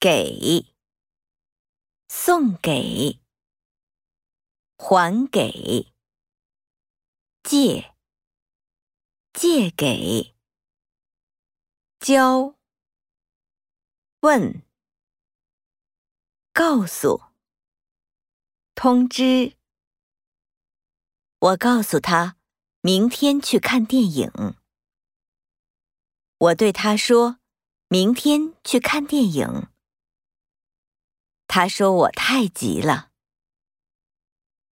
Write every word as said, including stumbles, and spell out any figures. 给、送给、还给、借、借给、教、问、告诉、通知。我告诉他明天去看电影。我对他说明天去看电影。他说我太急了。